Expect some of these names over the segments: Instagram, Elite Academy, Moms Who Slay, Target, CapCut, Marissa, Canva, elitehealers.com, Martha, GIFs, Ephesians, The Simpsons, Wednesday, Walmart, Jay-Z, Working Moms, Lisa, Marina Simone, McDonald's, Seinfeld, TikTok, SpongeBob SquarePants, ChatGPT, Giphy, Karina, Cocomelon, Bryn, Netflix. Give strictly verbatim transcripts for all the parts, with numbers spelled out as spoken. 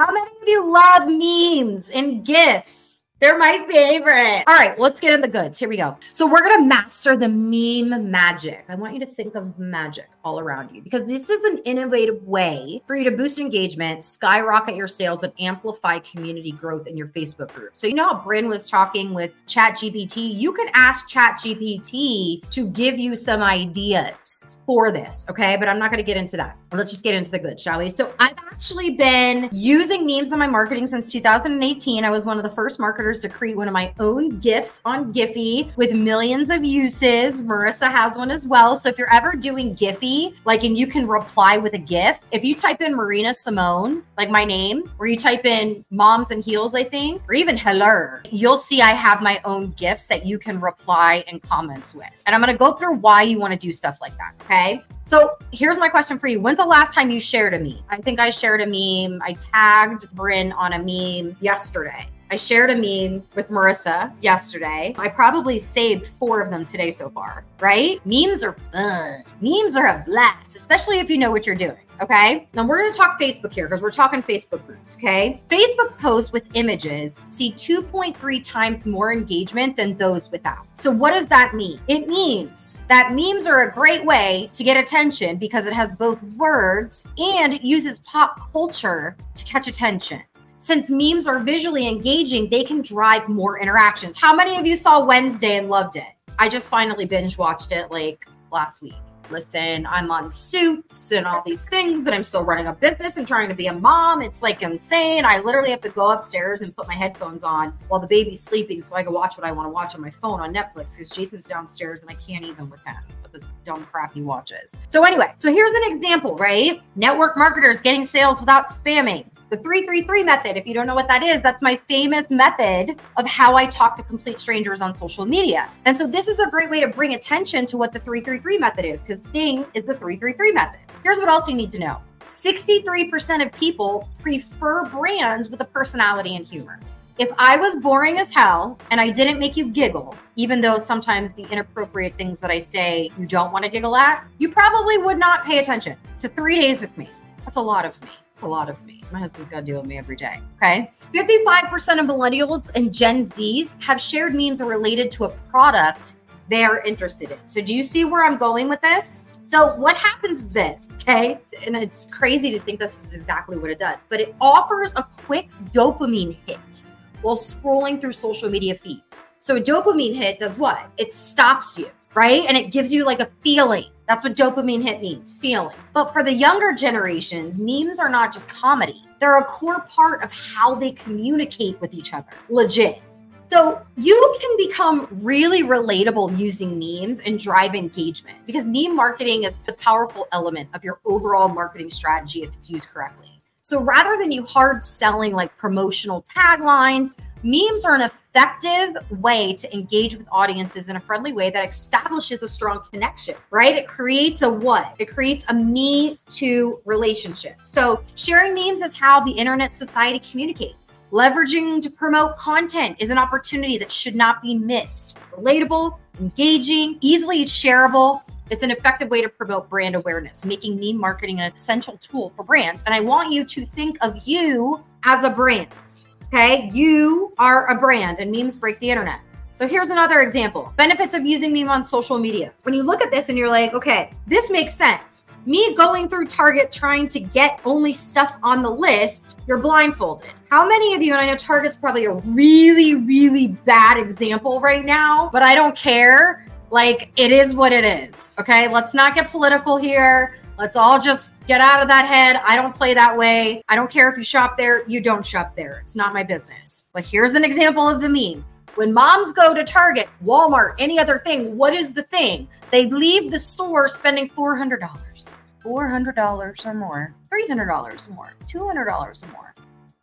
How many of you love memes and GIFs? They're my favorite. All right, let's get in the goods. Here we go. So we're going to master the meme magic. I want you to think of magic all around you because this is an innovative way for you to boost engagement, skyrocket your sales, and amplify community growth in your Facebook group. So you know how Bryn was talking with ChatGPT? You can ask ChatGPT to give you some ideas for this, okay? But I'm not going to get into that. Let's just get into the goods, shall we? So I've actually been using memes in my marketing since two thousand eighteen. I was one of the first marketers to create one of my own GIFs on Giphy with millions of uses. Marissa has one as well. So if you're ever doing Giphy, like, and you can reply with a GIF, if you type in Marina Simone, like my name, or you type in moms and heels, I think, or even healer, you'll see I have my own GIFs that you can reply and comments with. And I'm going to go through why you want to do stuff like that. Okay. So here's my question for you. When's the last time you shared a meme? I think I shared a meme. I tagged Bryn on a meme yesterday. I shared a meme with Marissa yesterday. I probably saved four of them today so far, right? Memes are fun. Memes are a blast, especially if you know what you're doing. Okay. Now we're going to talk Facebook here because we're talking Facebook groups. Okay. Facebook posts with images see two point three times more engagement than those without. So what does that mean? It means that memes are a great way to get attention because it has both words and it uses pop culture to catch attention. Since memes are visually engaging, they can drive more interactions. How many of you saw Wednesday and loved it? I just finally binge watched it like last week. Listen, I'm on Suits and all these things that I'm still running a business and trying to be a mom. It's like insane. I literally have to go upstairs and put my headphones on while the baby's sleeping so I can watch what I want to watch on my phone on Netflix because Jason's downstairs and I can't even with him with the dumb crap he watches. So anyway, so here's an example, right? Network marketers getting sales without spamming. The three three three method, if you don't know what that is, that's my famous method of how I talk to complete strangers on social media. And so this is a great way to bring attention to what the three three three method is, because the thing is the three three three method. Here's what else you need to know. sixty-three percent of people prefer brands with a personality and humor. If I was boring as hell and I didn't make you giggle, even though sometimes the inappropriate things that I say you don't want to giggle at, you probably would not pay attention to three days with me. That's a lot of me. That's a lot of me. My husband's got to deal with me every day, okay? fifty-five percent of millennials and Gen Zs have shared memes related to a product they are interested in. So do you see where I'm going with this? So what happens is this, okay? And it's crazy to think this is exactly what it does, but it offers a quick dopamine hit while scrolling through social media feeds. So a dopamine hit does what? It stops you, right? And it gives you like a feeling. That's what dopamine hit means, feeling. But for the younger generations, memes are not just comedy. They're a core part of how they communicate with each other, legit. So you can become really relatable using memes and drive engagement because meme marketing is the powerful element of your overall marketing strategy if it's used correctly. So rather than you hard selling like promotional taglines, memes are an effective way to engage with audiences in a friendly way that establishes a strong connection, right? It creates a what? It creates a me to relationship. So sharing memes is how the internet society communicates. Leveraging to promote content is an opportunity that should not be missed. Relatable, engaging, easily shareable. It's an effective way to promote brand awareness, making meme marketing an essential tool for brands. And I want you to think of you as a brand. Okay, you are a brand and memes break the internet. So here's another example. Benefits of using meme on social media. When you look at this and you're like, okay, this makes sense. Me going through Target trying to get only stuff on the list, you're blindfolded. How many of you, and I know Target's probably a really, really bad example right now, but I don't care. Like, it is what it is. Okay, let's not get political here. Let's all just get out of that head. I don't play that way. I don't care if you shop there, you don't shop there. It's not my business. But here's an example of the meme. When moms go to Target, Walmart, any other thing, what is the thing? They leave the store spending four hundred dollars. four hundred dollars or more, three hundred dollars or more, two hundred dollars or more,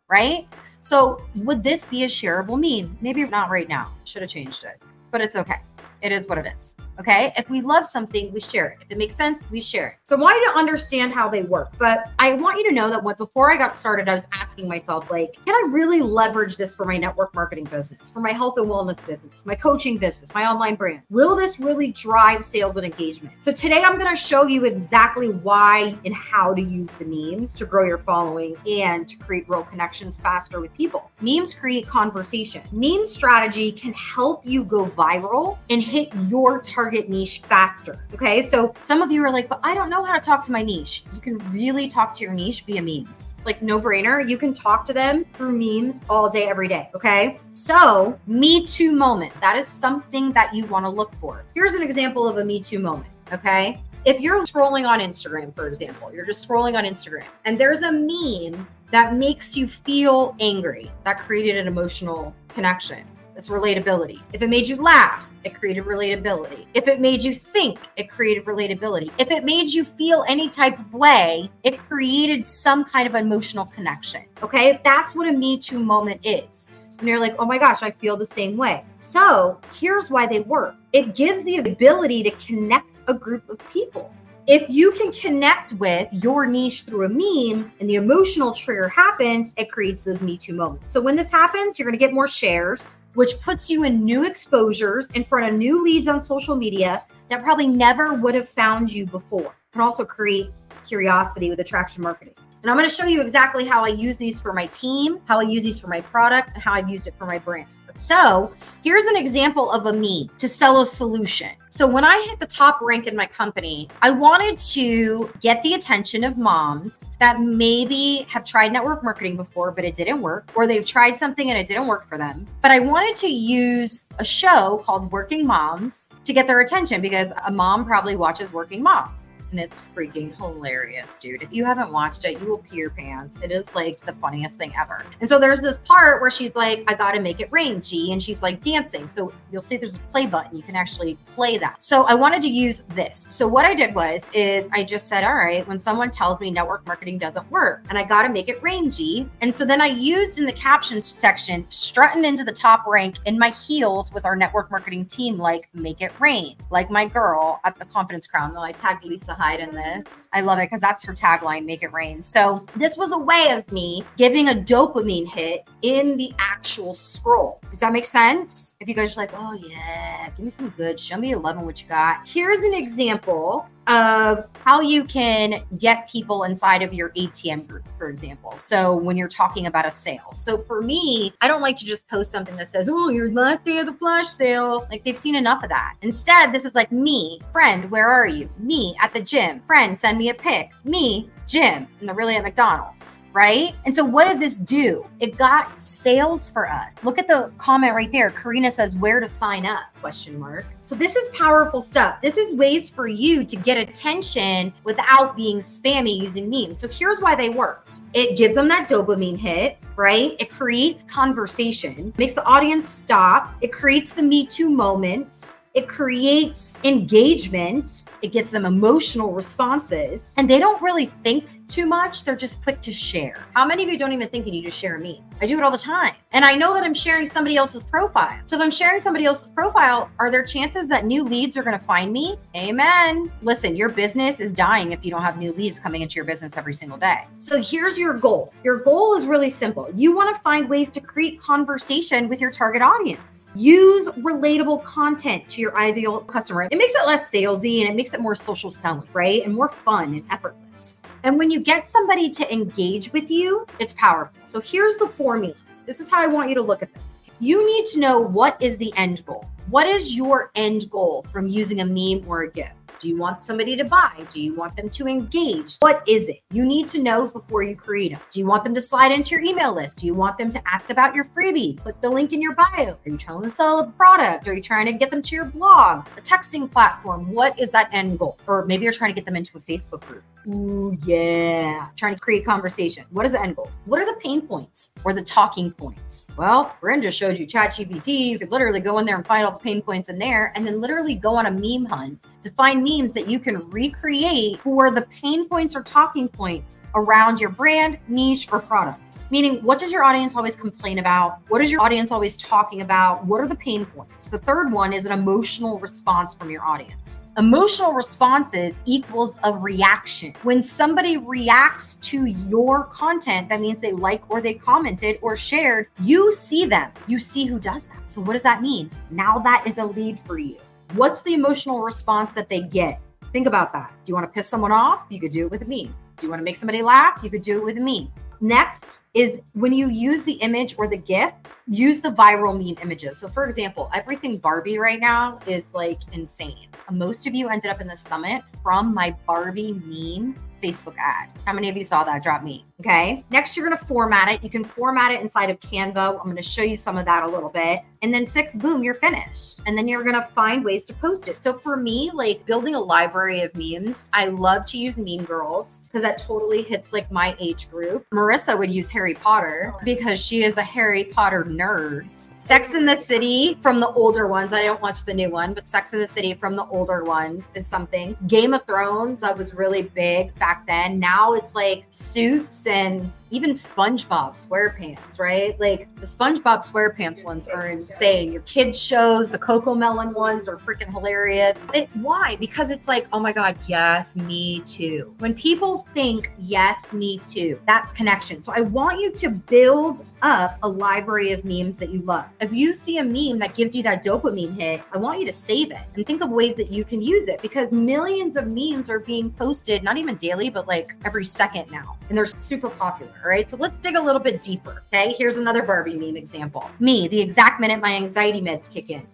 right? So would this be a shareable meme? Maybe not right now. Should have changed it, but it's okay. It is what it is. Okay. If we love something, we share it. If it makes sense, we share it. So I want you to understand how they work, but I want you to know that what, before I got started, I was asking myself, like, can I really leverage this for my network marketing business, for my health and wellness business, my coaching business, my online brand? Will this really drive sales and engagement? So today I'm going to show you exactly why and how to use the memes to grow your following and to create real connections faster with people. Memes create conversation. Meme strategy can help you go viral and hit your target Target niche faster. Okay. So some of you are like, but I don't know how to talk to my niche. You can really talk to your niche via memes. Like, no brainer. You can talk to them through memes all day, every day. Okay. So Me Too moment. That is something that you want to look for. Here's an example of a Me Too moment. Okay. If you're scrolling on Instagram, for example, you're just scrolling on Instagram and there's a meme that makes you feel angry. That created an emotional connection. It's relatability. If it made you laugh, it created relatability. If it made you think, it created relatability. If it made you feel any type of way, it created some kind of emotional connection. Okay? That's what a Me Too moment is. And you're like, oh my gosh, I feel the same way. So here's why they work. It gives the ability to connect a group of people. If you can connect with your niche through a meme and the emotional trigger happens, it creates those Me Too moments. So when this happens, you're going to get more shares, which puts you in new exposures in front of new leads on social media that probably never would have found you before. It can also create curiosity with attraction marketing. And I'm going to show you exactly how I use these for my team, how I use these for my product, and how I've used it for my brand. So here's an example of a meme to sell a solution. So when I hit the top rank in my company, I wanted to get the attention of moms that maybe have tried network marketing before, but it didn't work, or they've tried something and it didn't work for them. But I wanted to use a show called Working Moms to get their attention because a mom probably watches Working Moms. And it's freaking hilarious, dude. If you haven't watched it, you will pee your pants. It is like the funniest thing ever. And so there's this part where she's like, I got to make it rain, G. And she's like dancing. So you'll see there's a play button. You can actually play that. So I wanted to use this. So what I did was, is I just said, all right, when someone tells me network marketing doesn't work and I got to make it rain, G. And so then I used in the captions section, strutting into the top rank in my heels with our network marketing team, like make it rain, like my girl at the Confidence Crown. Though I tagged Lisa in this. I love it because that's her tagline, make it rain. So this was a way of me giving a dopamine hit in the actual scroll. Does that make sense? If you guys are like, oh yeah, give me some good, show me loving what you got. Here's an example of how you can get people inside of your A T M group, for example. So when you're talking about a sale. So for me, I don't like to just post something that says, oh, you're not there, the flash sale. Like they've seen enough of that. Instead, this is like me, friend, where are you? Me at the gym. Friend, send me a pic. Me, gym. And they're really at McDonald's. Right? And so what did this do? It got sales for us. Look at the comment right there. Karina says, where to sign up? Question mark. So this is powerful stuff. This is ways for you to get attention without being spammy using memes. So here's why they worked. It gives them that dopamine hit, right? It creates conversation, makes the audience stop. It creates the Me Too moments. It creates engagement. It gets them emotional responses. And they don't really think too much. They're just quick to share. How many of you don't even think you need to share me? I do it all the time. And I know that I'm sharing somebody else's profile. So if I'm sharing somebody else's profile, are there chances that new leads are going to find me? Amen. Listen, your business is dying if you don't have new leads coming into your business every single day. So here's your goal. Your goal is really simple. You want to find ways to create conversation with your target audience. Use relatable content to your your ideal customer. It makes it less salesy and it makes it more social selling, right? And more fun and effortless. And when you get somebody to engage with you, it's powerful. So here's the formula. This is how I want you to look at this. You need to know what is the end goal. What is your end goal from using a meme or a GIF? Do you want somebody to buy? Do you want them to engage? What is it? You need to know before you create them. Do you want them to slide into your email list? Do you want them to ask about your freebie? Click the link in your bio. Are you trying to sell a product? Are you trying to get them to your blog, a texting platform? What is that end goal? Or maybe you're trying to get them into a Facebook group. Ooh, yeah. Trying to create conversation. What is the end goal? What are the pain points or the talking points? Well, Bryn just showed you ChatGPT. You could literally go in there and find all the pain points in there and then literally go on a meme hunt to find memes that you can recreate for the pain points or talking points around your brand, niche, or product. Meaning, what does your audience always complain about? What is your audience always talking about? What are the pain points? The third one is an emotional response from your audience. Emotional responses equals a reaction. When somebody reacts to your content, that means they like or they commented or shared, you see them. You see who does that. So what does that mean? Now that is a lead for you. What's the emotional response that they get? Think about that. Do you want to piss someone off? You could do it with a meme. Do you want to make somebody laugh? You could do it with a meme. Next is when you use the image or the GIF, use the viral meme images. So for example, everything Barbie right now is like insane. Most of you ended up in the summit from my Barbie meme Facebook ad. How many of you saw that? Drop me. Okay. Next, you're going to format it. You can format it inside of Canva. I'm going to show you some of that a little bit. And then six, boom, you're finished. And then you're going to find ways to post it. So for me, like building a library of memes, I love to use Mean Girls because that totally hits like my age group. Marissa would use Harry Potter because she is a Harry Potter nerd. Sex and the City from the older ones. I don't watch the new one, but Sex and the City from the older ones is something. Game of Thrones, that was really big back then. Now it's like Suits and even SpongeBob SquarePants, right? Like the SpongeBob SquarePants ones are insane. Your kids shows, the Cocomelon ones are freaking hilarious. It, why? Because it's like, oh my God, yes, me too. When people think, yes, me too, that's connection. So I want you to build up a library of memes that you love. If you see a meme that gives you that dopamine hit, I want you to save it and think of ways that you can use it because millions of memes are being posted, not even daily, but like every second now. And they're super popular. All right, so let's dig a little bit deeper, okay? Here's another Barbie meme example. Me, the exact minute my anxiety meds kick in.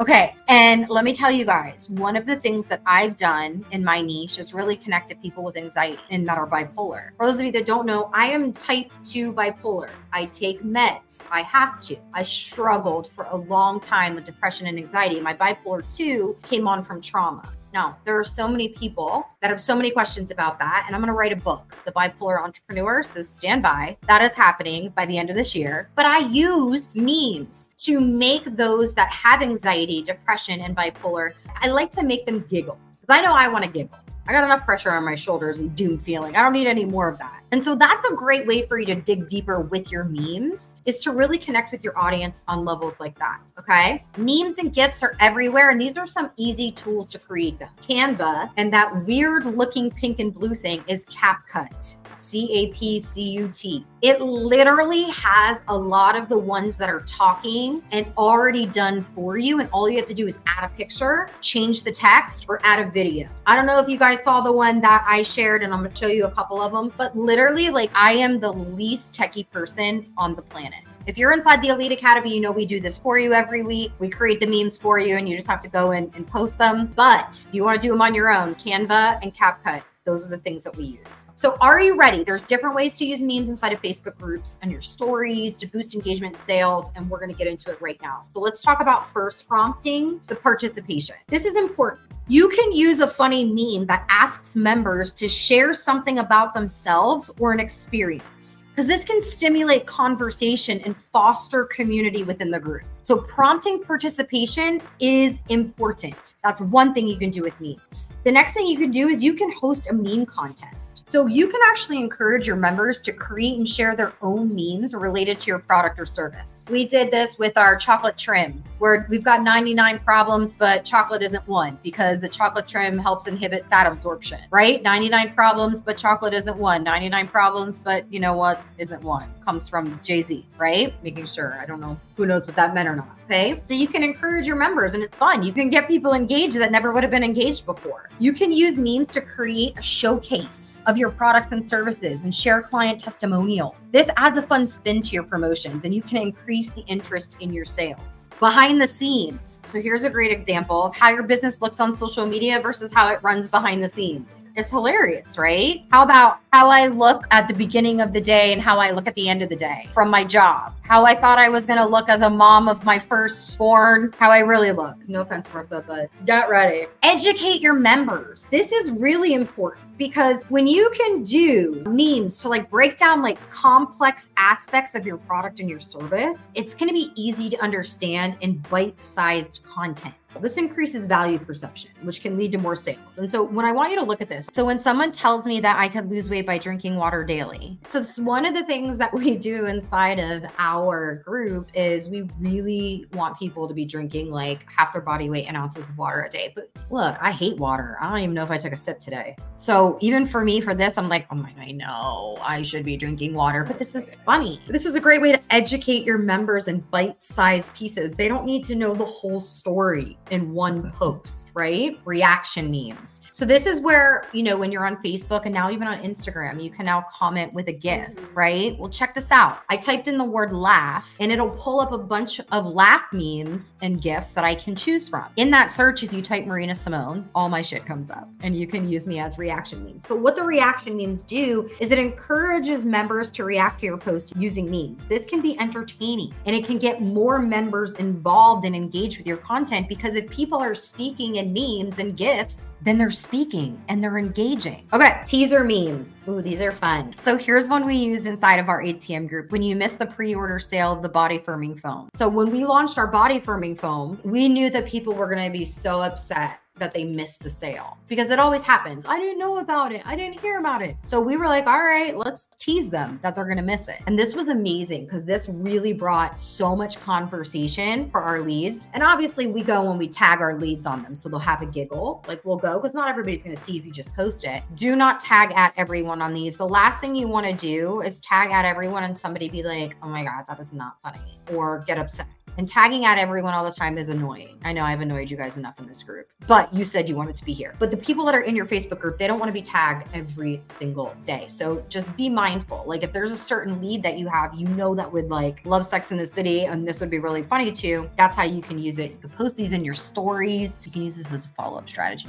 Okay, and let me tell you guys, one of the things that I've done in my niche is really connected people with anxiety and that are bipolar. For those of you that don't know, I am type two bipolar. I take meds, I have to. I struggled for a long time with depression and anxiety. My bipolar two came on from trauma. No, there are so many people that have so many questions about that. And I'm going to write a book, The Bipolar Entrepreneur. So stand by. That is happening by the end of this year. But I use memes to make those that have anxiety, depression, and bipolar. I like to make them giggle because I know I want to giggle. I got enough pressure on my shoulders and doom feeling. I don't need any more of that. And so that's a great way for you to dig deeper with your memes is to really connect with your audience on levels like that, okay? Memes and GIFs are everywhere, and these are some easy tools to create them. Canva and that weird looking pink and blue thing is CapCut. C A P C U T. It literally has a lot of the ones that are talking and already done for you. And all you have to do is add a picture, change the text, or add a video. I don't know if you guys saw the one that I shared, and I'm going to show you a couple of them, but literally, like, I am the least techie person on the planet. If you're inside the Elite Academy, you know we do this for you every week. We create the memes for you, and you just have to go in and post them. But if you want to do them on your own, Canva and CapCut. Those are the things that we use. So are you ready? There's different ways to use memes inside of Facebook groups and your stories to boost engagement sales. And we're going to get into it right now. So let's talk about first prompting the participation. This is important. You can use a funny meme that asks members to share something about themselves or an experience, because this can stimulate conversation and foster community within the group. So prompting participation is important. That's one thing you can do with memes. The next thing you can do is you can host a meme contest. So you can actually encourage your members to create and share their own memes related to your product or service. We did this with our chocolate trim, where we've got ninety-nine problems, but chocolate isn't one because the chocolate trim helps inhibit fat absorption, right? ninety-nine problems, but chocolate isn't one. ninety-nine problems, but you know what isn't one? Comes from Jay-Z, right? Making sure, I don't know, who knows what that meant or not, okay? So you can encourage your members and it's fun. You can get people engaged that never would have been engaged before. You can use memes to create a showcase of your products and services and share client testimonials. This adds a fun spin to your promotions and you can increase the interest in your sales. Behind the scenes. So here's a great example of how your business looks on social media versus how it runs behind the scenes. It's hilarious, right? How about how I look at the beginning of the day and how I look at the end of the day from my job, how I thought I was going to look as a mom of my firstborn, how I really look. No offense, Martha, but get ready. Educate your members. This is really important because when you can do memes to like break down like complex aspects of your product and your service, it's going to be easy to understand in bite-sized content. This increases value perception, which can lead to more sales. And so when I want you to look at this, so when someone tells me that I could lose weight by drinking water daily, so it's one of the things that we do inside of our group is we really want people to be drinking like half their body weight in ounces of water a day. But look, I hate water. I don't even know if I took a sip today. So even for me for this, I'm like, oh my, I know I should be drinking water, but this is funny. This is a great way to educate your members in bite-sized pieces. They don't need to know the whole story in one post, right? Reaction memes. So this is where, you know, when you're on Facebook and now even on Instagram, you can now comment with a GIF, right? Well, check this out. I typed in the word laugh and it'll pull up a bunch of laugh memes and GIFs that I can choose from. In that search, if you type Marina Simone, all my shit comes up and you can use me as reaction memes. But what the reaction memes do is it encourages members to react to your post using memes. This can be entertaining and it can get more members involved and engaged with your content because if people are speaking in memes and GIFs, then they're speaking and they're engaging. Okay, teaser memes. Ooh, these are fun. So here's one we used inside of our A T M group when you missed the pre-order sale of the body firming foam. So when we launched our body firming foam, we knew that people were gonna be so upset that they missed the sale because it always happens. I didn't know about it. I didn't hear about it. So we were like, all right, let's tease them that they're going to miss it. And this was amazing because this really brought so much conversation for our leads. And obviously we go and we tag our leads on them. So they'll have a giggle. Like we'll go because not everybody's going to see if you just post it. Do not tag at everyone on these. The last thing you want to do is tag at everyone and somebody be like, oh my God, that is not funny or get upset. And tagging out everyone all the time is annoying. I know I've annoyed you guys enough in this group, but you said you wanted to be here. But the people that are in your Facebook group, they don't want to be tagged every single day. So just be mindful. Like if there's a certain lead that you have, you know, that would like love Sex in the City and this would be really funny too. That's how you can use it. You can post these in your stories. You can use this as a follow-up strategy.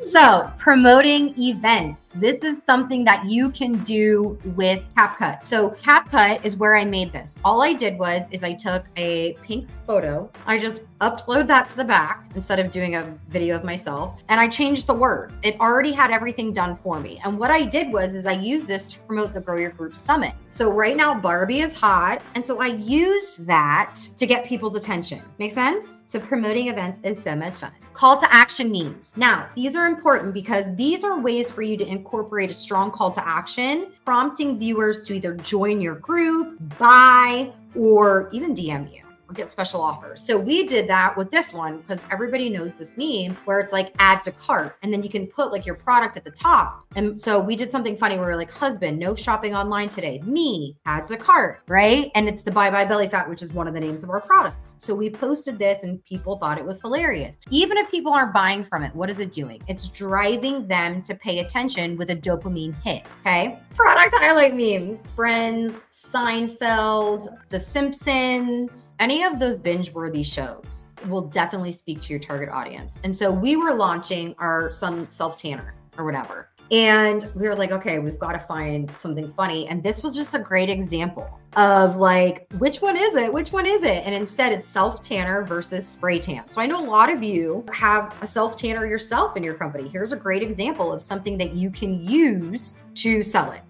So promoting events. This is something that you can do with CapCut. So CapCut is where I made this. All I did was, is I took a pink photo. I just upload that to the back instead of doing a video of myself. And I changed the words. It already had everything done for me. And what I did was, is I used this to promote the Grow Your Group Summit. So right now Barbie is hot. And so I used that to get people's attention. Make sense? So promoting events is so much fun. Call to action memes. Now, these are important because these are ways for you to incorporate a strong call to action, prompting viewers to either join your group, buy, or even D M you or get special offers. So we did that with this one because everybody knows this meme where it's like add to cart and then you can put like your product at the top. And so we did something funny where we're like, husband, no shopping online today. Me, add to cart, right? And it's the Bye Bye Belly Fat, which is one of the names of our products. So we posted this and people thought it was hilarious. Even if people aren't buying from it, what is it doing? It's driving them to pay attention with a dopamine hit, okay? Product highlight memes. Friends, Seinfeld, The Simpsons, any of those binge-worthy shows will definitely speak to your target audience. And so we were launching our some self-tanner or whatever. And we were like, okay, we've got to find something funny. And this was just a great example of like, which one is it? Which one is it? And instead it's self-tanner versus spray tan. So I know a lot of you have a self-tanner yourself in your company. Here's a great example of something that you can use to sell it.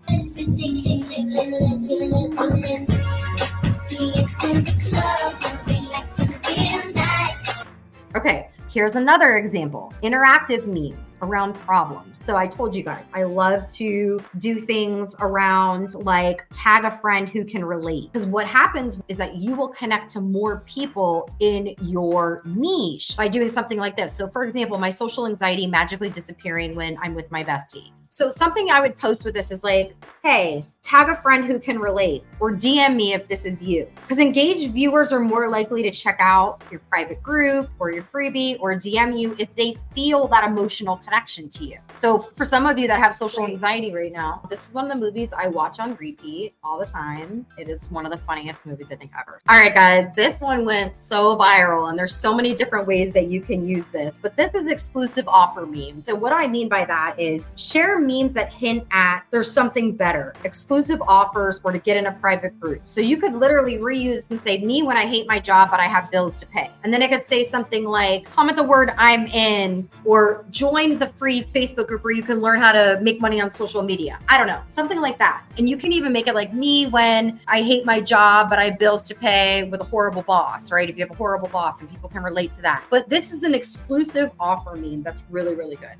Okay. Here's another example, interactive memes around problems. So I told you guys, I love to do things around like tag a friend who can relate. Because what happens is that you will connect to more people in your niche by doing something like this. So for example, my social anxiety magically disappearing when I'm with my bestie. So something I would post with this is like, hey, tag a friend who can relate, or D M me if this is you. Because engaged viewers are more likely to check out your private group or your freebie or D M you if they feel that emotional connection to you. So for some of you that have social anxiety right now, this is one of the movies I watch on repeat all the time. It is one of the funniest movies I think ever. All right, guys, this one went so viral, and there's so many different ways that you can use this, but this is exclusive offer meme. So what I mean by that is share memes that hint at there's something better, exclusive offers, or to get in a private group. So you could literally reuse and say, me when I hate my job, but I have bills to pay. And then it could say something like, comment the word I'm in, or join the free Facebook group where you can learn how to make money on social media. I don't know, something like that. And you can even make it like, me when I hate my job, but I have bills to pay with a horrible boss, right? If you have a horrible boss, and people can relate to that. But this is an exclusive offer meme that's really, really good.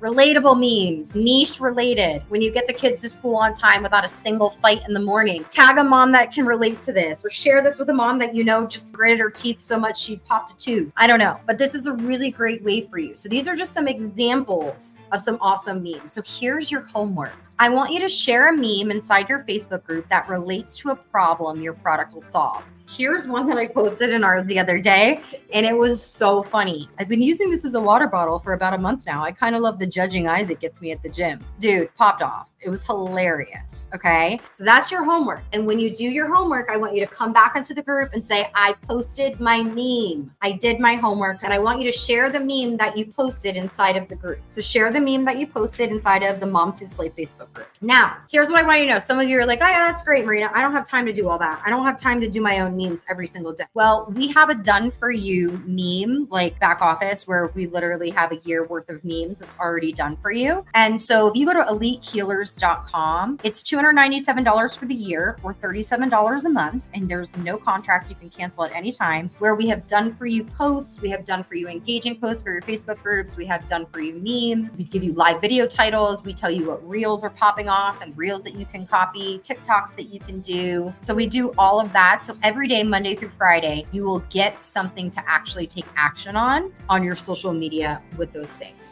Relatable memes, niche related. When you get the kids to school on time without a single fight in the morning, tag a mom that can relate to this, or share this with a mom that you know just gritted her teeth so much she popped a tooth. I don't know, but this is a really great way for you. So these are just some examples of some awesome memes. So here's your homework. I want you to share a meme inside your Facebook group that relates to a problem your product will solve. Here's one that I posted in ours the other day, and it was so funny. I've been using this as a water bottle for about a month now. I kind of love the judging eyes it gets me at the gym. Dude, popped off. It was hilarious, okay? So that's your homework. And when you do your homework, I want you to come back into the group and say, I posted my meme. I did my homework, and I want you to share the meme that you posted inside of the group. So share the meme that you posted inside of the Moms Who Slay Facebook group. Now, here's what I want you to know. Some of you are like, oh yeah, that's great, Marina. I don't have time to do all that. I don't have time to do my own memes every single day. Well, we have a done for you meme, like back office, where we literally have a year worth of memes that's already done for you. And so if you go to elite healers dot com, it's two hundred ninety-seven dollars for the year or thirty-seven dollars a month. And there's no contract. You can cancel at any time, where we have done for you posts. We have done for you engaging posts for your Facebook groups. We have done for you memes. We give you live video titles. We tell you what reels are popping off and reels that you can copy, TikToks that you can do. So we do all of that. So every Every day, Monday through Friday, you will get something to actually take action on on your social media with those things.